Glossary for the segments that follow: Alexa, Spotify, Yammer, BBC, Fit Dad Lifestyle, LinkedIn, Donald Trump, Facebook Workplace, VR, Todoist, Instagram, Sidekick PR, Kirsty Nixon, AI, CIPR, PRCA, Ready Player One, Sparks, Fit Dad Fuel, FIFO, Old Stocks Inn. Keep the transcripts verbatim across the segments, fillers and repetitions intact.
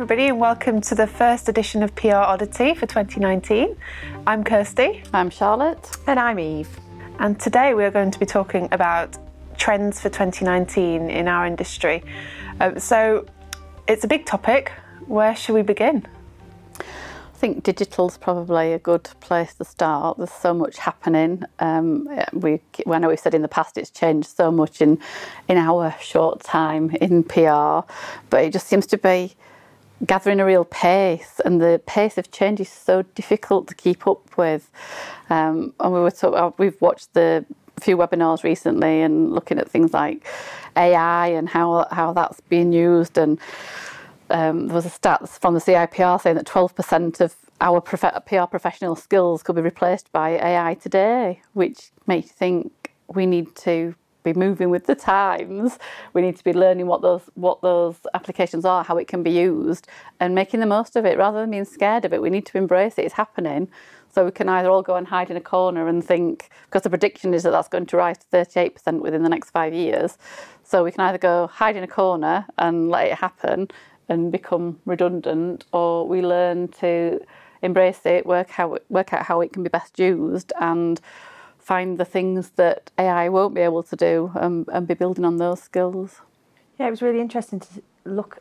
everybody, and welcome to the first edition of P R Oddity for twenty nineteen. I'm Kirsty. I'm Charlotte. And I'm Eve. And today we're going to be talking about trends for twenty nineteen in our industry. Um, so it's a big topic. Where should we begin? I think digital's probably a good place to start. There's so much happening. Um, we, I know we've said in the past it's changed so much in, in our short time in P R, but it just seems to be gathering a real pace, and the pace of change is so difficult to keep up with. Um, and we were talk- we've watched the few webinars recently and looking at things like A I and how how that's being used, and Um, there was a stat from the C I P R saying that twelve percent of our prof- P R professional skills could be replaced by A I today, which makes you think we need to be moving with the times. We need to be learning what those what those applications are, how it can be used, and making the most of it rather than being scared of it. We need to embrace it. It's happening. So we can either all go and hide in a corner and think, because the prediction is that that's going to rise to thirty-eight percent within the next five years. So we can either go hide in a corner and let it happen and become redundant, or we learn to embrace it, work out work out how it can be best used, and find the things that A I won't be able to do, um, and be building on those skills. Yeah, it was really interesting to look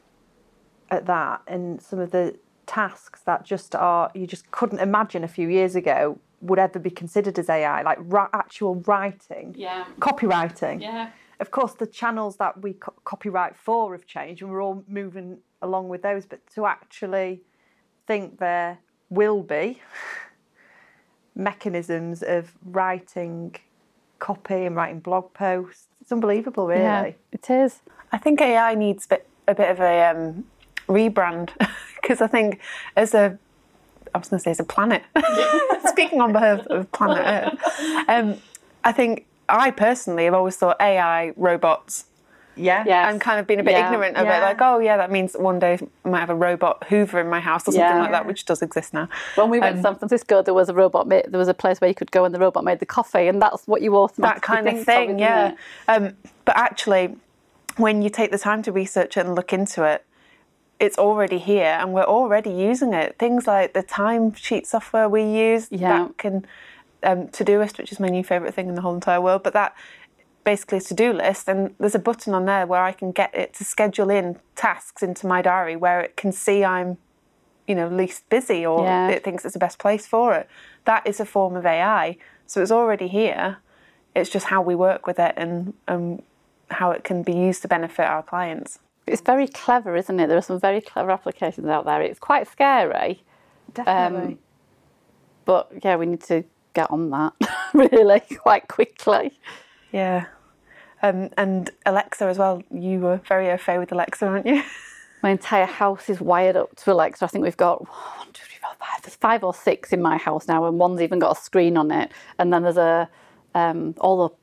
at that and some of the tasks that just are you just couldn't imagine a few years ago would ever be considered as A I, like ra- actual writing, yeah, copywriting, yeah. Of course, the channels that we co- copyright for have changed, and we're all moving along with those. But to actually think there will be mechanisms of writing copy and writing blog posts, it's unbelievable, really. Yeah, it is. I think A I needs a bit, a bit of a um, rebrand, because I think as a, I was going to say as a planet, speaking on behalf of planet Earth, um, I think I personally have always thought A I, robots, yeah, yes. and kind of been a bit yeah. ignorant of yeah. it. Like, oh, yeah, that means one day I might have a robot Hoover in my house or something yeah. like that, which does exist now. When we went um, to San Francisco, there was a robot. There was a place where you could go and the robot made the coffee, and that's what you automatically that kind of thing, of, yeah. Um, but actually, when you take the time to research it and look into it, it's already here, and we're already using it. Things like the timesheet software we use yeah. that can. Um, Todoist, which is my new favourite thing in the whole entire world, but that basically is to-do list, and there's a button on there where I can get it to schedule in tasks into my diary where it can see I'm, you know, least busy, or yeah. it thinks it's the best place for it. That is a form of A I, so it's already here. It's just how we work with it and, and how it can be used to benefit our clients. It's very clever, isn't it? There are some very clever applications out there. It's quite scary. Definitely. Um, but, yeah, we need to get on that really quite quickly. Yeah. Um, and Alexa as well. You were very au fait with Alexa, weren't you? My entire house is wired up to Alexa. I think we've got one, two, three, four, five. There's five or six in my house now, and one's even got a screen on it. And then there's a um, all the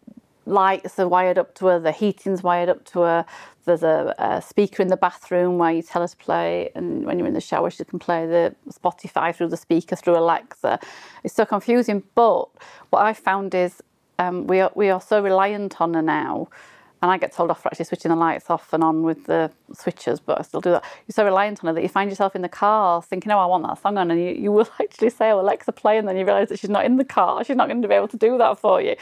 lights are wired up to her. The heating's wired up to her. There's a, a speaker in the bathroom where you tell her to play, and when you're in the shower, she can play the Spotify through the speaker through Alexa. It's so confusing, but what I found is um, we are, we are so reliant on her now. And I get told off for actually switching the lights off and on with the switches, but I still do that. You're so reliant on her that you find yourself in the car thinking, oh, I want that song on. And you, you will actually say, oh, Alexa, play. And then you realise that she's not in the car. She's not going to be able to do that for you.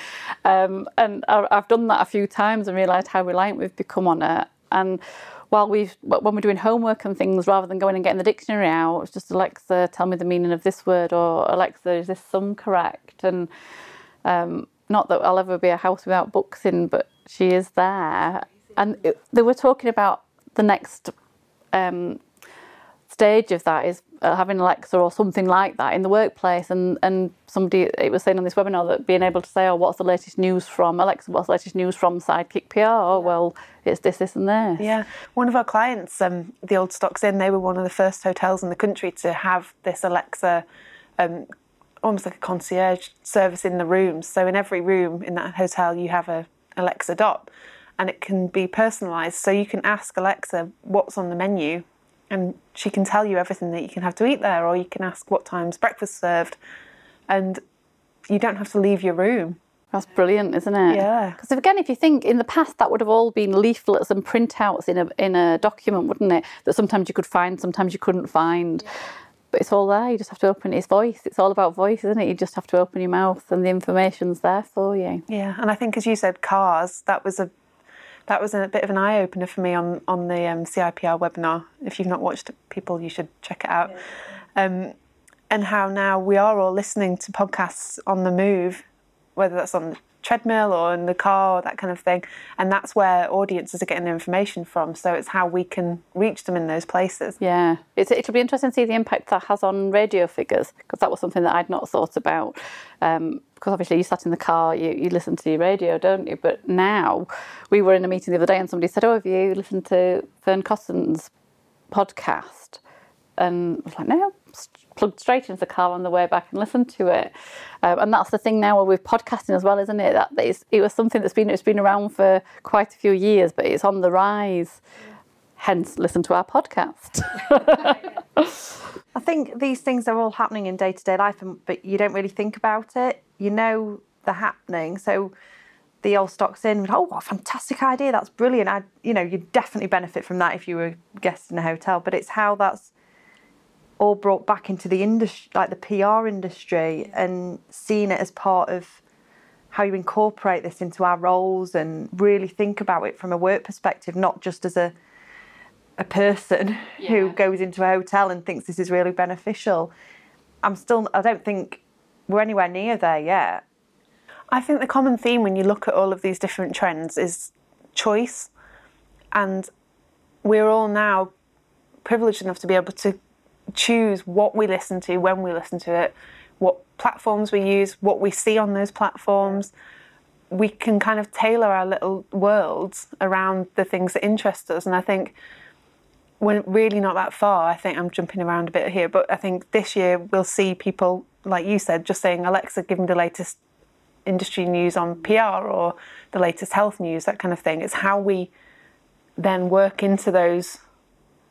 Um, and I, I've done that a few times and realised how reliant we've become on her. And while we've, when we're doing homework and things, rather than going and getting the dictionary out, it's just, Alexa, tell me the meaning of this word, or Alexa, is this sum correct? And um, not that I'll ever be a house without books in, but she is there. And it, they were talking about the next um, stage of that is having Alexa or something like that in the workplace. And, and somebody, it was saying on this webinar that being able to say, oh, what's the latest news from Alexa? What's the latest news from Sidekick P R? Oh, well, it's this, this and this. Yeah. One of our clients, um, the Old Stocks Inn, they were one of the first hotels in the country to have this Alexa, um, almost like a concierge service in the rooms. So in every room in that hotel, you have a Alexa dot, and it can be personalised, so you can ask Alexa what's on the menu and she can tell you everything that you can have to eat there, or you can ask what time's breakfast served, and you don't have to leave your room. That's brilliant, isn't it? Yeah. Because again, if you think in the past, that would have all been leaflets and printouts in a in a document, wouldn't it? That sometimes you could find, sometimes you couldn't find. Yeah. But it's all there. You just have to open his voice. It's all about voice, isn't it? You just have to open your mouth and the information's there for you. Yeah, and I think, as you said, cars, that was a that was a bit of an eye-opener for me on, on the um, C I P R webinar. If you've not watched it, people, you should check it out. Yeah. Um, and how now we are all listening to podcasts on the move, whether that's on the treadmill or in the car or that kind of thing. And that's where audiences are getting their information from. So it's how we can reach them in those places. Yeah. It's, it'll be interesting to see the impact that has on radio figures, because that was something that I'd not thought about. Um, because obviously you sat in the car, you, you listen to your radio, don't you? But now, we were in a meeting the other day and somebody said, oh, have you listened to Fern Coston's podcast? And I was like, no, plugged straight into the car on the way back and listened to it. Um, and that's the thing now with podcasting as well, isn't it? That, that is, it was something that's been it's been around for quite a few years, but it's on the rise. Yeah. Hence, listen to our podcast. I think these things are all happening in day-to-day life, but you don't really think about it. You know they're happening. So the Old Stocks Inn, oh, what a fantastic idea. That's brilliant. I, you know, you'd definitely benefit from that if you were a guest in a hotel. But it's how that's all brought back into the industry, like the P R industry, and seeing it as part of how you incorporate this into our roles and really think about it from a work perspective, not just as a a person yeah. who goes into a hotel and thinks this is really beneficial. I'm still, I don't think we're anywhere near there yet. I think the common theme when you look at all of these different trends is choice, and we're all now privileged enough to be able to choose what we listen to, when we listen to it, what platforms we use, what we see on those platforms. We can kind of tailor our little worlds around the things that interest us. And I think we're really not that far. I think I'm jumping around a bit here, but I think this year we'll see people, like you said, just saying, Alexa, give me the latest industry news on P R or the latest health news, that kind of thing. It's how we then work into those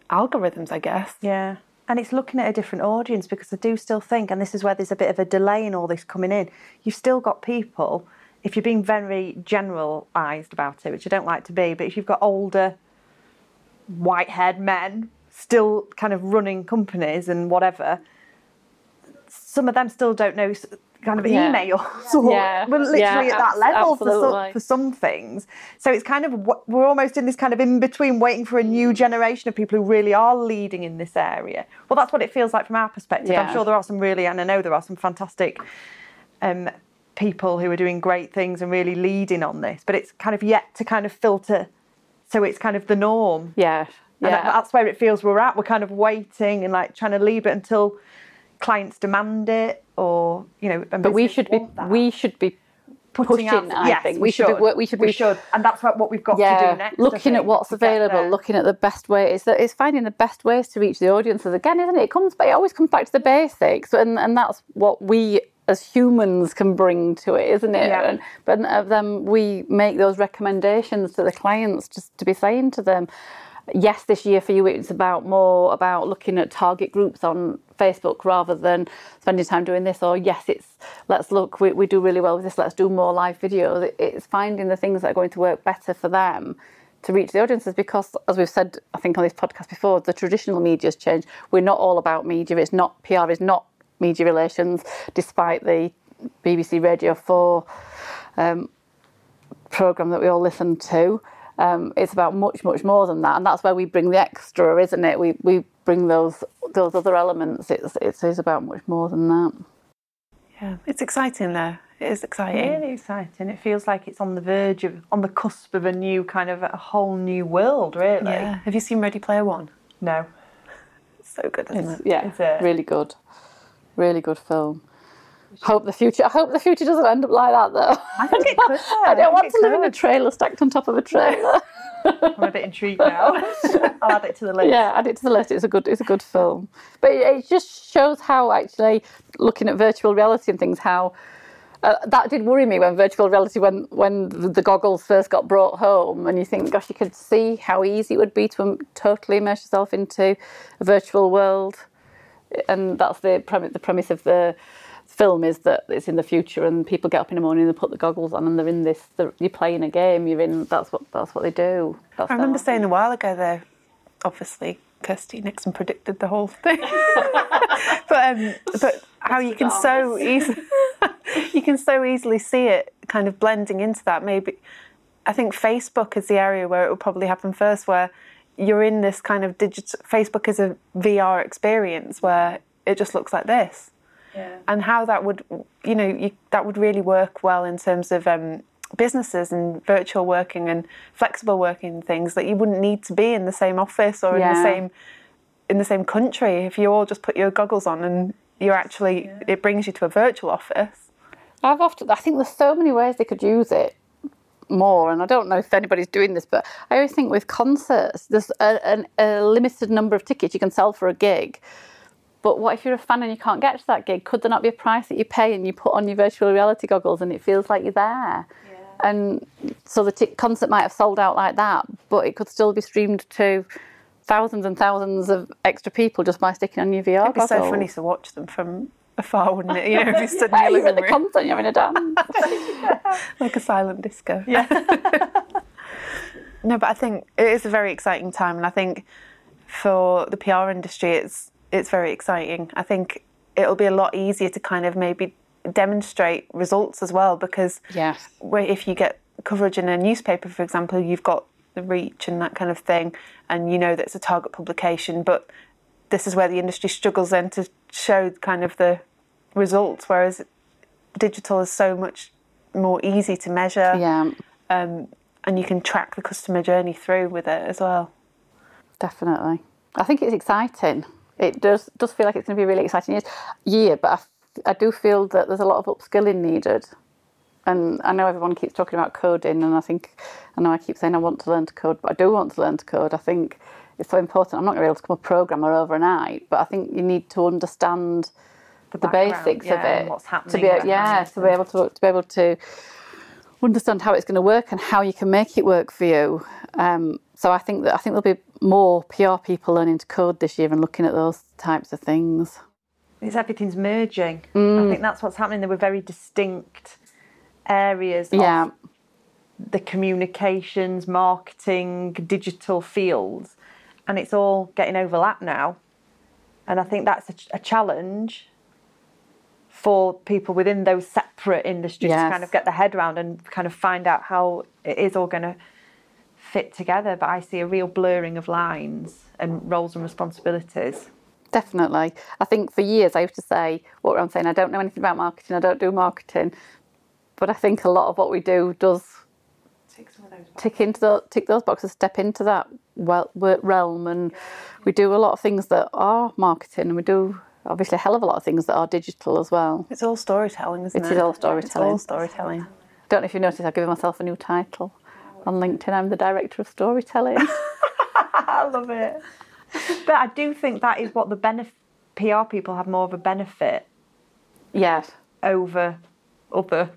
algorithms, I guess. Yeah. And it's looking at a different audience, because I do still think, and this is where there's a bit of a delay in all this coming in, you've still got people, if you're being very generalised about it, which I don't like to be, but if you've got older white-haired men still kind of running companies and whatever, some of them still don't know kind of yeah. email. So yeah. we're literally yeah, at that abs- level for some, for some things. So it's kind of, we're almost in this kind of in-between, waiting for a new generation of people who really are leading in this area. Well, that's what it feels like from our perspective. Yeah. I'm sure there are some really, and I know there are some fantastic um, people who are doing great things and really leading on this, but it's kind of yet to kind of filter. So it's kind of the norm. Yeah. yeah. And that's where it feels we're at. We're kind of waiting and like trying to leave it until clients demand it, or you know, but we should be that. we should be putting pushing. Out, I yes, think we, we should. should be, we should be, we should, and that's what, what we've got yeah, to do next. Looking at what's available, looking at the best way. It's that it's finding the best ways to reach the audiences again, isn't it? It comes, but it always comes back to the basics, and and that's what we as humans can bring to it, isn't it? Yeah. And, but then we make those recommendations to the clients, just to be saying to them, yes, this year for you it's about more about looking at target groups on Facebook rather than spending time doing this, or yes, it's let's look, we, we do really well with this, let's do more live videos. It's finding the things that are going to work better for them to reach the audiences, because as we've said, I think on this podcast before, the traditional media's changed. We're not all about media. It's not, P R is not media relations, despite the B B C Radio four um, programme that we all listen to. Um, it's about much, much more than that, and that's where we bring the extra, isn't it? We we bring those those other elements. It's it's, it's about much more than that. Yeah, it's exciting though. It is exciting. Really exciting. It feels like it's on the verge of, on the cusp of a new kind of a whole new world, really. Yeah. Have you seen Ready Player One? No. It's so good, isn't it's, it? Yeah, it's a... really good, really good film. Hope the future. I hope the future doesn't end up like that, though. I think it could. Though. I don't I want to live could. in a trailer stacked on top of a trailer. I'm a bit intrigued now. I'll add it to the list. Yeah, add it to the list. It's a good. It's a good film. But it, it just shows how actually looking at virtual reality and things. How uh, that did worry me when virtual reality, when when the goggles first got brought home, and you think, gosh, you could see how easy it would be to totally immerse yourself into a virtual world, and that's the premise. The premise of the film is that it's in the future and people get up in the morning and they put the goggles on and they're in this, they're, you're playing a game, you're in, that's what that's what they do. That's I remember saying thing. a while ago though, obviously Kirsty Nixon predicted the whole thing. but um, but how you can so easily you can so easily see it kind of blending into that. Maybe I think Facebook is the area where it will probably happen first, where you're in this kind of digital. Facebook is a V R experience where it just looks like this, yeah. And how that would you know you, that would really work well in terms of um, businesses and virtual working and flexible working and things that you wouldn't need to be in the same office or yeah. in the same in the same country if you all just put your goggles on and you're actually yeah. it brings you to a virtual office. I've often I think there's so many ways they could use it more, and I don't know if anybody's doing this, but I always think with concerts there's a, a, a limited number of tickets you can sell for a gig. But what if you're a fan and you can't get to that gig? Could there not be a price that you pay and you put on your virtual reality goggles and it feels like you're there? Yeah. And so the t- concert might have sold out like that, but it could still be streamed to thousands and thousands of extra people just by sticking on your V R goggles. It'd be so funny to watch them from afar, wouldn't it? You know, if you stood yeah, in your living room. You're at the concert and you're in a dance. yeah. Like a silent disco. Yeah. No, but I think it is a very exciting time, and I think for the P R industry it's It's very exciting. I think it'll be a lot easier to kind of maybe demonstrate results as well, because yes. where if you get coverage in a newspaper, for example, you've got the reach and that kind of thing, and you know that it's a target publication, but this is where the industry struggles then to show kind of the results, whereas digital is so much more easy to measure, yeah. um, and you can track the customer journey through with it as well. Definitely. I think it's exciting. It does does feel like it's going to be a really exciting year, year but I, I do feel that there's a lot of upskilling needed. And I know everyone keeps talking about coding, and I think, I know I keep saying I want to learn to code, but I do want to learn to code. I think it's so important. I'm not going to be able to become a programmer overnight, but I think you need to understand the, the basics yeah, of it. And what's happening. To be, right yeah, to be, able to, to be able to understand how it's going to work and how you can make it work for you. Um, so I think that I think there'll be more P R people learning to code this year and looking at those types of things. It's everything's merging. Mm. I think that's what's happening. There were very distinct areas yeah. of the communications, marketing, digital fields, and it's all getting overlapped now. And I think that's a, a challenge for people within those separate industries yes. to kind of get their head around and kind of find out how it is all going to fit together, but I see a real blurring of lines and roles and responsibilities. Definitely. I think for years I used to say, what I'm saying, I don't know anything about marketing, I don't do marketing, but I think a lot of what we do does tick, some of those tick into the, tick those boxes, step into that well, realm, and yeah. we do a lot of things that are marketing, and we do obviously a hell of a lot of things that are digital as well. It's all storytelling, isn't it? It is all storytelling. It's all storytelling. I don't know if you noticed, I've given myself a new title. On LinkedIn, I'm the director of storytelling. I love it. But I do think that is what the benef- P R people have more of a benefit. Yes. Over other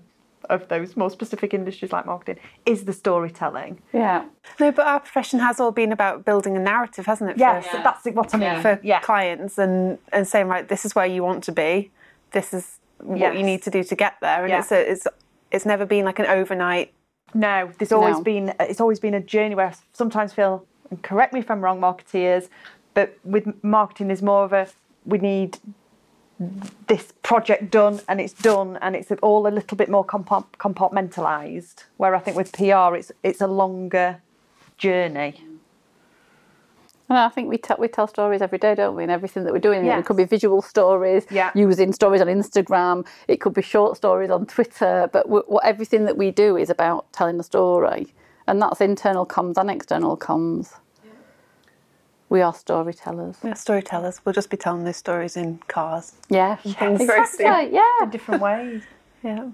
of those more specific industries like marketing is the storytelling. Yeah. No, but our profession has all been about building a narrative, hasn't it? Yes, yeah. That's what I mean yeah. for yeah. clients and, and saying, right, this is where you want to be. This is what yes. you need to do to get there. And yeah. it's, a, it's it's never been like an overnight. No, there's always no. been it's always been a journey where I sometimes feel, and correct me if I'm wrong, marketeers, but with marketing there's more of a, we need this project done and it's done, and it's all a little bit more compartmentalised, where I think with P R it's it's a longer journey. Well, I think we tell we tell stories every day, don't we? And everything that we're doing, yes. It could be visual stories, yeah. using stories on Instagram. It could be short stories on Twitter. But w- what everything that we do is about telling a story, and that's internal comms and external comms. Yeah. We are storytellers. We are storytellers. We'll just be telling those stories in cars. Yeah, yes. Exactly. Yeah, in different ways. Yeah.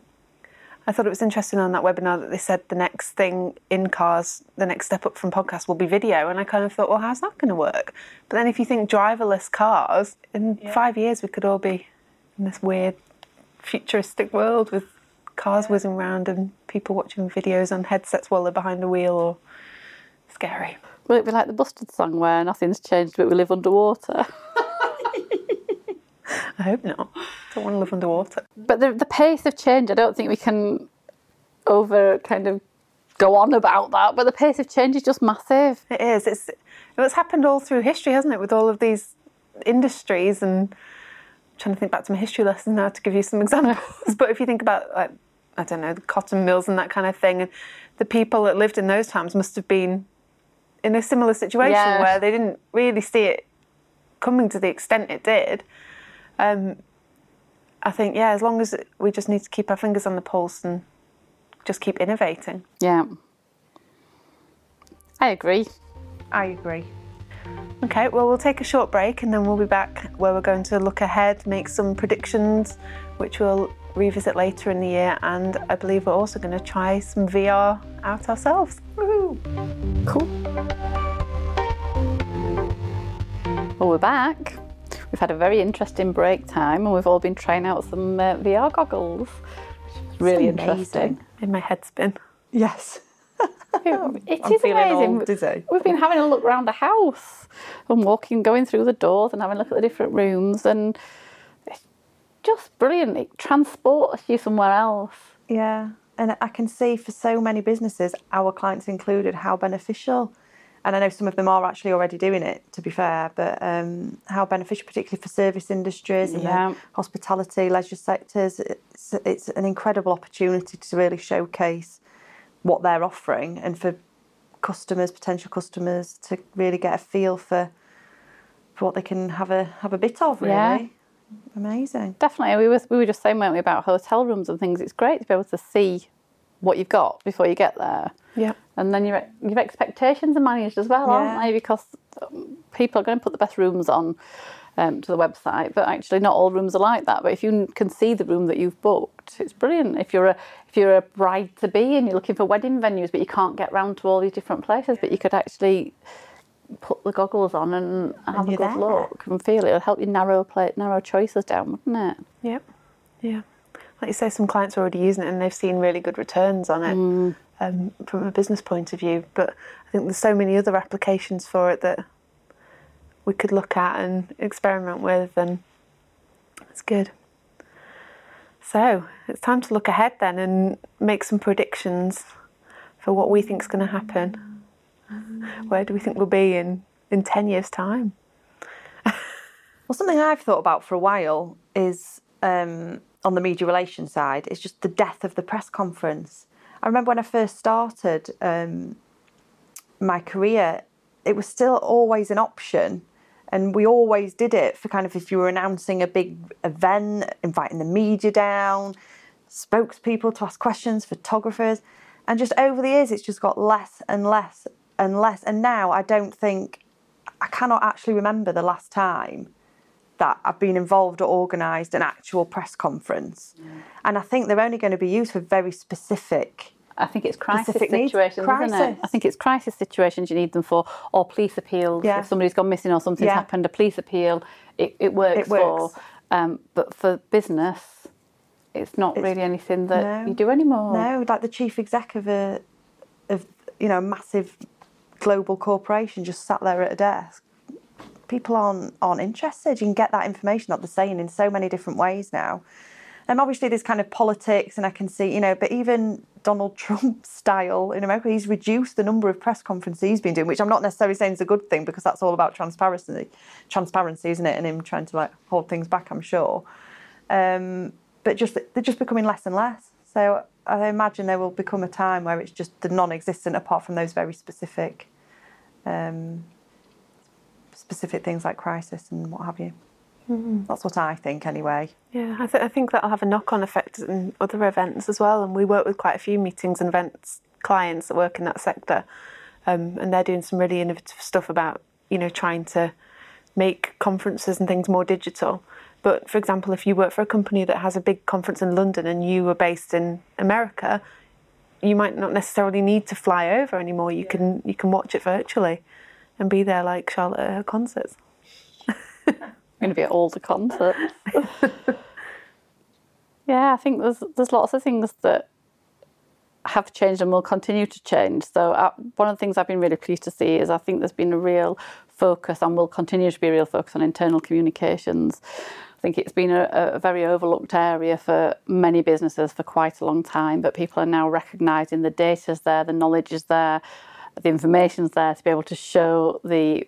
I thought it was interesting on that webinar that they said the next thing in cars, the next step up from podcasts will be video. And I kind of thought, well, how's that going to work? But then if you think driverless cars, in yeah. five years we could all be in this weird futuristic world with cars yeah. whizzing around and people watching videos on headsets while they're behind the wheel. Or scary. Will it be like the Busted song where nothing's changed but we live underwater? I hope not. Don't want to live underwater. But the the pace of change, I don't think we can over kind of go on about that. But the pace of change is just massive. It is. It's it's happened all through history, hasn't it? With all of these industries, and I'm trying to think back to my history lesson now to give you some examples. But if you think about, like, I don't know, the cotton mills and that kind of thing, and the people that lived in those times must have been in a similar situation, yeah, where they didn't really see it coming to the extent it did. Um, I think, yeah, as long as we just need to keep our fingers on the pulse and just keep innovating. Yeah. I agree. I agree. Okay, well, we'll take a short break and then we'll be back where we're going to look ahead, make some predictions, which we'll revisit later in the year. And I believe we're also going to try some V R out ourselves. Woohoo! Cool. Well, we're back. We've had a very interesting break time and we've all been trying out some uh, V R goggles. It's really interesting. In my head spin. Yes. It, it is amazing. Old, We've been having a look around the house and walking, going through the doors and having a look at the different rooms, and it's just brilliant. It transports you somewhere else. Yeah, and I can see for so many businesses, our clients included, how beneficial. And I know some of them are actually already doing it, to be fair, but um, how beneficial, particularly for service industries and yeah. the hospitality, leisure sectors. It's, it's an incredible opportunity to really showcase what they're offering, and for customers, potential customers, to really get a feel for for what they can have a have a bit of, really. Yeah. Amazing. Definitely. We were we were just saying, weren't we, about hotel rooms and things. It's great to be able to see what you've got before you get there. Yeah. And then your your expectations are managed as well, yeah. aren't they? Because people are going to put the best rooms on um, to the website, but actually not all rooms are like that. But if you can see the room that you've booked, it's brilliant. If you're a if you're a bride to be and you're looking for wedding venues, but you can't get round to all these different places, but you could actually put the goggles on and have and a good there. look and feel it. It'll help you narrow play, narrow choices down, wouldn't it? Yep. Yeah. Like you say, some clients are already using it and they've seen really good returns on it. Mm. Um, from a business point of view, but I think there's so many other applications for it that we could look at and experiment with, and it's good. So it's time to look ahead then and make some predictions for what we think is going to happen. Where do we think we'll be in, in ten years' time? Well, something I've thought about for a while is um, on the media relations side, it's just the death of the press conference. I remember when I first started um, my career, it was still always an option, and we always did it for kind of, if you were announcing a big event, inviting the media down, spokespeople to ask questions, photographers, and just over the years it's just got less and less and less. And now I don't think, I cannot actually remember the last time that I've been involved or organised an actual press conference. Yeah. And I think they're only going to be used for very specific... I think it's crisis situations, needs. isn't crisis. it? I think it's crisis situations you need them for, or police appeals. Yeah. If somebody's gone missing or something's yeah. happened, a police appeal, it, it works, it works. for. Um, but for business, it's not it's, really anything that no, you do anymore. No, like the chief exec of a, of, you know, a massive global corporation just sat there at a desk. People aren't, aren't interested. You can get that information, like they're saying, in so many different ways now. And obviously there's kind of politics, and I can see, you know, but even Donald Trump style in America, he's reduced the number of press conferences he's been doing, which I'm not necessarily saying is a good thing, because that's all about transparency, transparency, isn't it? And him trying to, like, hold things back, I'm sure. Um, but just they're just becoming less and less. So I imagine there will become a time where it's just the non-existent, apart from those very specific... Um, specific things like crisis and what have you. Mm-hmm. That's what I think anyway. Yeah, I, th- I think that'll have a knock-on effect in other events as well, and we work with quite a few meetings and events clients that work in that sector, um, and they're doing some really innovative stuff about, you know, trying to make conferences and things more digital. But for example, if you work for a company that has a big conference in London and you are based in America, you might not necessarily need to fly over anymore. You yeah. can you can watch it virtually and be there like Charlotte at her concerts. I'm going to be at all the concerts. Yeah, I think there's there's lots of things that have changed and will continue to change. So uh, one of the things I've been really pleased to see is I think there's been a real focus and will continue to be a real focus on internal communications. I think it's been a, a very overlooked area for many businesses for quite a long time, but people are now recognising the data's there, the knowledge is there, the information's there to be able to show the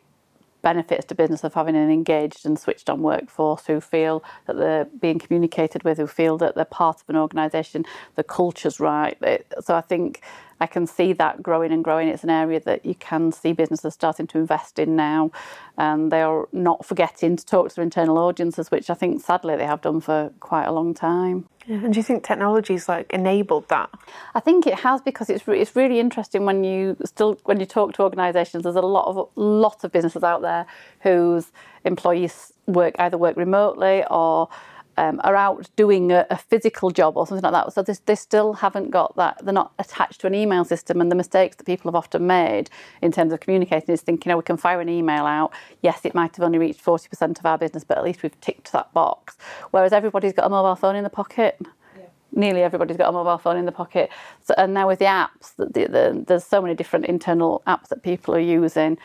benefits to business of having an engaged and switched on workforce who feel that they're being communicated with, who feel that they're part of an organisation, the culture's right. So I think I can see that growing and growing. It's an area that you can see businesses starting to invest in now, and they are not forgetting to talk to their internal audiences, which I think sadly they have done for quite a long time. And do you think technology's like enabled that? I think it has, because it's re- it's really interesting when you still when you talk to organisations. There's a lot of lot of businesses out there whose employees work either work remotely or Um, are out doing a, a physical job or something like that. So this, they still haven't got that. They're not attached to an email system, and the mistakes that people have often made in terms of communicating is thinking, you know, we can fire an email out. Yes, it might have only reached forty percent of our business, but at least we've ticked that box. Whereas everybody's got a mobile phone in the pocket. Yeah. Nearly everybody's got a mobile phone in the pocket. So, and now with the apps, the, the, the, there's so many different internal apps that people are using,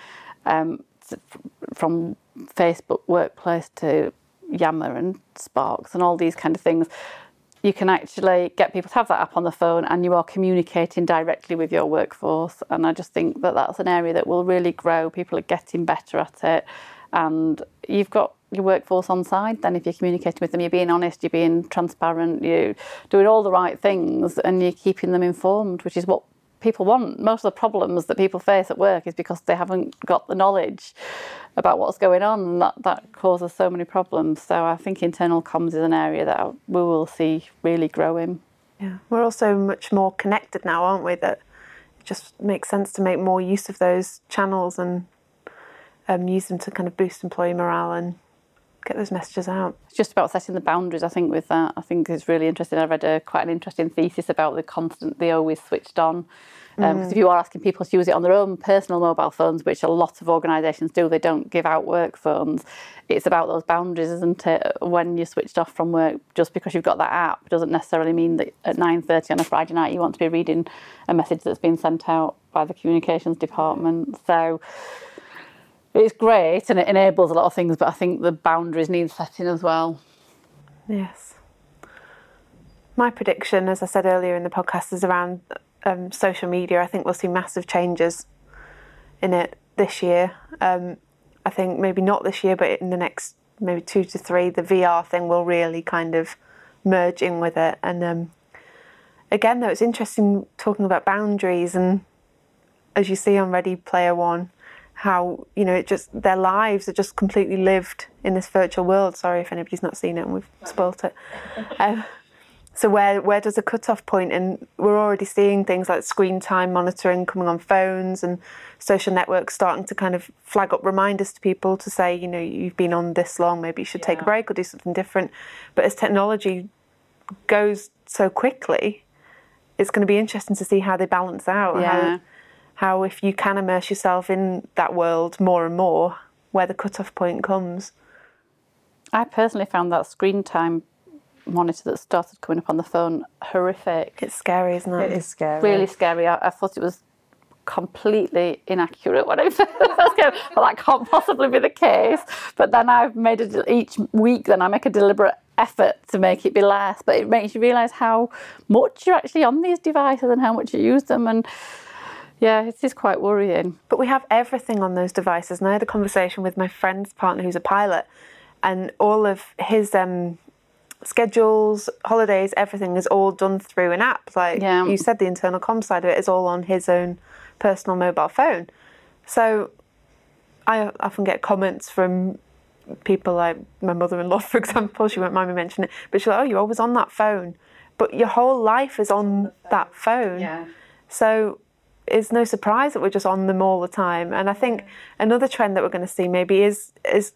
um, from Facebook Workplace to Yammer and Sparks and all these kind of things. You can actually get people to have that app on the phone, and you are communicating directly with your workforce. And I just think that that's an area that will really grow. People are getting better at it, and you've got your workforce on side then if you're communicating with them. You're being honest, you're being transparent, you're doing all the right things, and you're keeping them informed, which is what people want. Most of the problems that people face at work is because they haven't got the knowledge about what's going on, and that, that causes so many problems. So I think internal comms is an area that we will see really growing. Yeah, we're also much more connected now, aren't we? That it just makes sense to make more use of those channels and um, use them to kind of boost employee morale and get those messages out. It's just about setting the boundaries, I think, with that. I think it's really interesting. I read a, quite an interesting thesis about the constant, they always switched on. Because um, mm. if you are asking people to use it on their own personal mobile phones, which a lot of organisations do, they don't give out work phones. It's about those boundaries, isn't it? When you're switched off from work, just because you've got that app doesn't necessarily mean that at nine thirty on a Friday night you want to be reading a message that's been sent out by the communications department. So it's great and it enables a lot of things, but I think the boundaries need setting as well. Yes. My prediction, as I said earlier in the podcast, is around um, social media. I think we'll see massive changes in it this year. Um, I think maybe not this year, but in the next maybe two to three, the V R thing will really kind of merge in with it. And um, again, though, it's interesting talking about boundaries, and as you see on Ready Player One, how, you know, it just, their lives are just completely lived in this virtual world. Sorry if anybody's not seen it and we've spoilt it. Um, so where where does a cut-off point? And we're already seeing things like screen time monitoring coming on phones and social networks starting to kind of flag up reminders to people to say, you know, you've been on this long, maybe you should yeah. take a break or do something different. But as technology goes so quickly, it's going to be interesting to see how they balance out. Yeah. How, How if you can immerse yourself in that world more and more, where the cut-off point comes. I personally found that screen time monitor that started coming up on the phone horrific. It's scary, isn't it? It is scary. Really scary. I, I thought it was completely inaccurate when I said that. Well, that can't possibly be the case. But then I've made it each week. Then I make a deliberate effort to make it be less. But it makes you realise how much you're actually on these devices and how much you use them. And yeah, it is quite worrying. But we have everything on those devices. And I had a conversation with my friend's partner who's a pilot, and all of his um, schedules, holidays, everything is all done through an app. Like yeah. you said, the internal comm side of it is all on his own personal mobile phone. So I often get comments from people like my mother-in-law, for example. She won't mind me mentioning it. But she's like, oh, you're always on that phone. But your whole life is on phone. that phone. Yeah. So it's no surprise that we're just on them all the time. And I think another trend that we're going to see maybe is is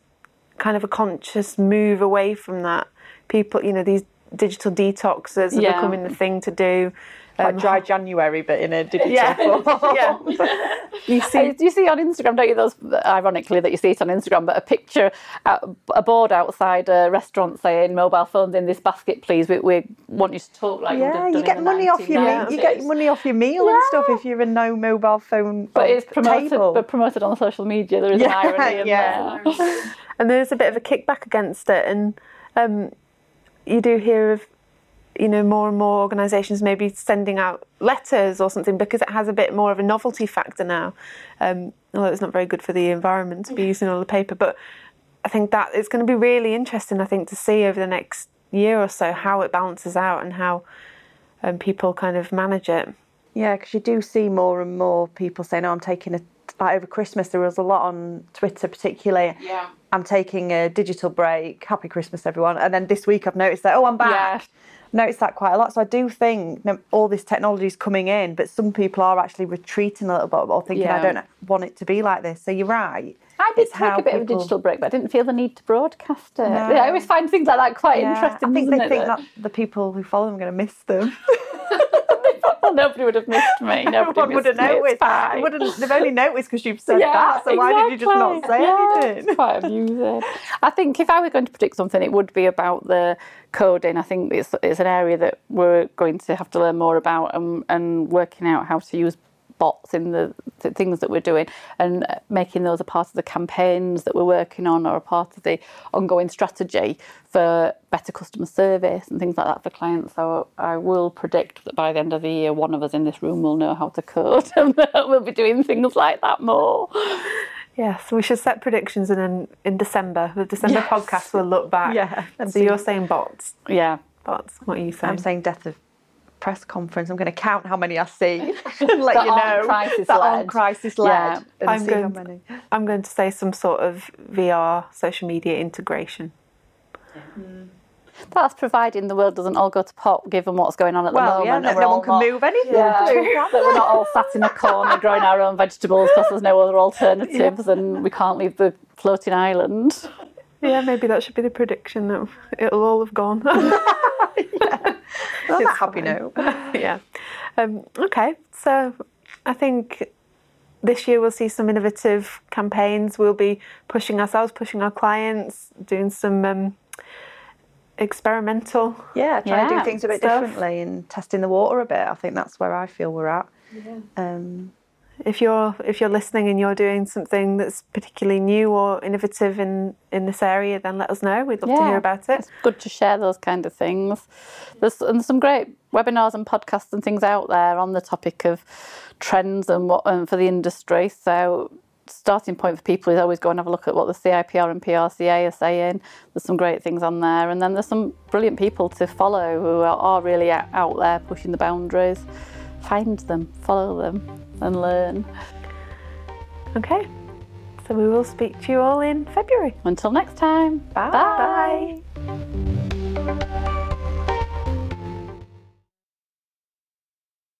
kind of a conscious move away from that. People, you know, these digital detoxes are yeah. becoming the thing to do. Like um, dry January, but in a digital yeah. form. yeah. You see, you see on Instagram, don't you? Those ironically that you see it on Instagram, but a picture, a board outside a restaurant saying "mobile phones in this basket, please." We, we want you to talk like yeah. You've done you get in the money nineteen nineties. Off your meal. You get money off your meal yeah. and stuff if you're a no mobile phone. But it's promoted, table. but promoted on social media. There is yeah. an irony in yeah. there, and there's a bit of a kickback against it, and um, you do hear of. You know, more and more organisations maybe sending out letters or something because it has a bit more of a novelty factor now. Um, although it's not very good for the environment to be using all the paper, but I think that it's going to be really interesting. I think to see over the next year or so how it balances out and how um, people kind of manage it. Yeah, because you do see more and more people saying, "Oh, I'm taking a." Like over Christmas, there was a lot on Twitter, particularly. Yeah. I'm taking a digital break. Happy Christmas, everyone! And then this week, I've noticed that. Oh, I'm back. Yeah. Noticed that quite a lot. So I do think you know, all this technology is coming in, but some people are actually retreating a little bit or thinking, yeah. I don't want it to be like this. So you're right. I did it's take a bit people... of a digital break, but I didn't feel the need to broadcast it. No. I always find things like that quite yeah. interesting. I think they it, think that the people who follow them are going to miss them. Nobody would have missed me. Nobody Everyone would have noticed. They wouldn't, they've only noticed because you've said yeah, that, so exactly. why did you just not say yeah, anything? It's quite amusing. I think if I were going to predict something, it would be about the coding. I think it's it's an area that we're going to have to learn more about and, and working out how to use bots in the, the things that we're doing and making those a part of the campaigns that we're working on or a part of the ongoing strategy for better customer service and things like that for clients. So I will predict that by the end of the year, one of us in this room will know how to code and we'll be doing things like that more. Yes, we should set predictions and then in December, the December yes. podcast, we'll look back. Yeah, so you're saying bots. Yeah. Bots, what are you saying? I'm saying death of press conference. I'm going to count how many I see and let you know crisis that aren't crisis-led. Yeah. I'm, going, I'm going to say some sort of V R social media integration. Yeah. Mm. That's providing the world doesn't all go to pot given what's going on at well, the moment. Well, yeah, no one can not, move anything. Yeah, that we're not all sat in a corner growing our own vegetables because there's no other alternatives yeah. and we can't leave the floating island. Yeah, maybe that should be the prediction that it'll all have gone. yeah. Well, it's happy now. yeah. Um, okay, so I think this year we'll see some innovative campaigns. We'll be pushing ourselves, pushing our clients, doing some um, experimental. Yeah, trying yeah, to do things a bit stuff. differently and testing the water a bit. I think that's where I feel we're at. Yeah. Um, if you're if you're listening and you're doing something that's particularly new or innovative in, in this area, then let us know. We'd love yeah, to hear about it. It's good to share those kind of things. There's and some great webinars and podcasts and things out there on the topic of trends and what um, for the industry. So starting point for people is always go and have a look at what the C I P R and P R C A are saying. There's some great things on there. And then there's some brilliant people to follow who are, are really out there pushing the boundaries. Find them, follow them. And learn. Okay, so we will speak to you all in February. Until next time, bye. Bye. Bye.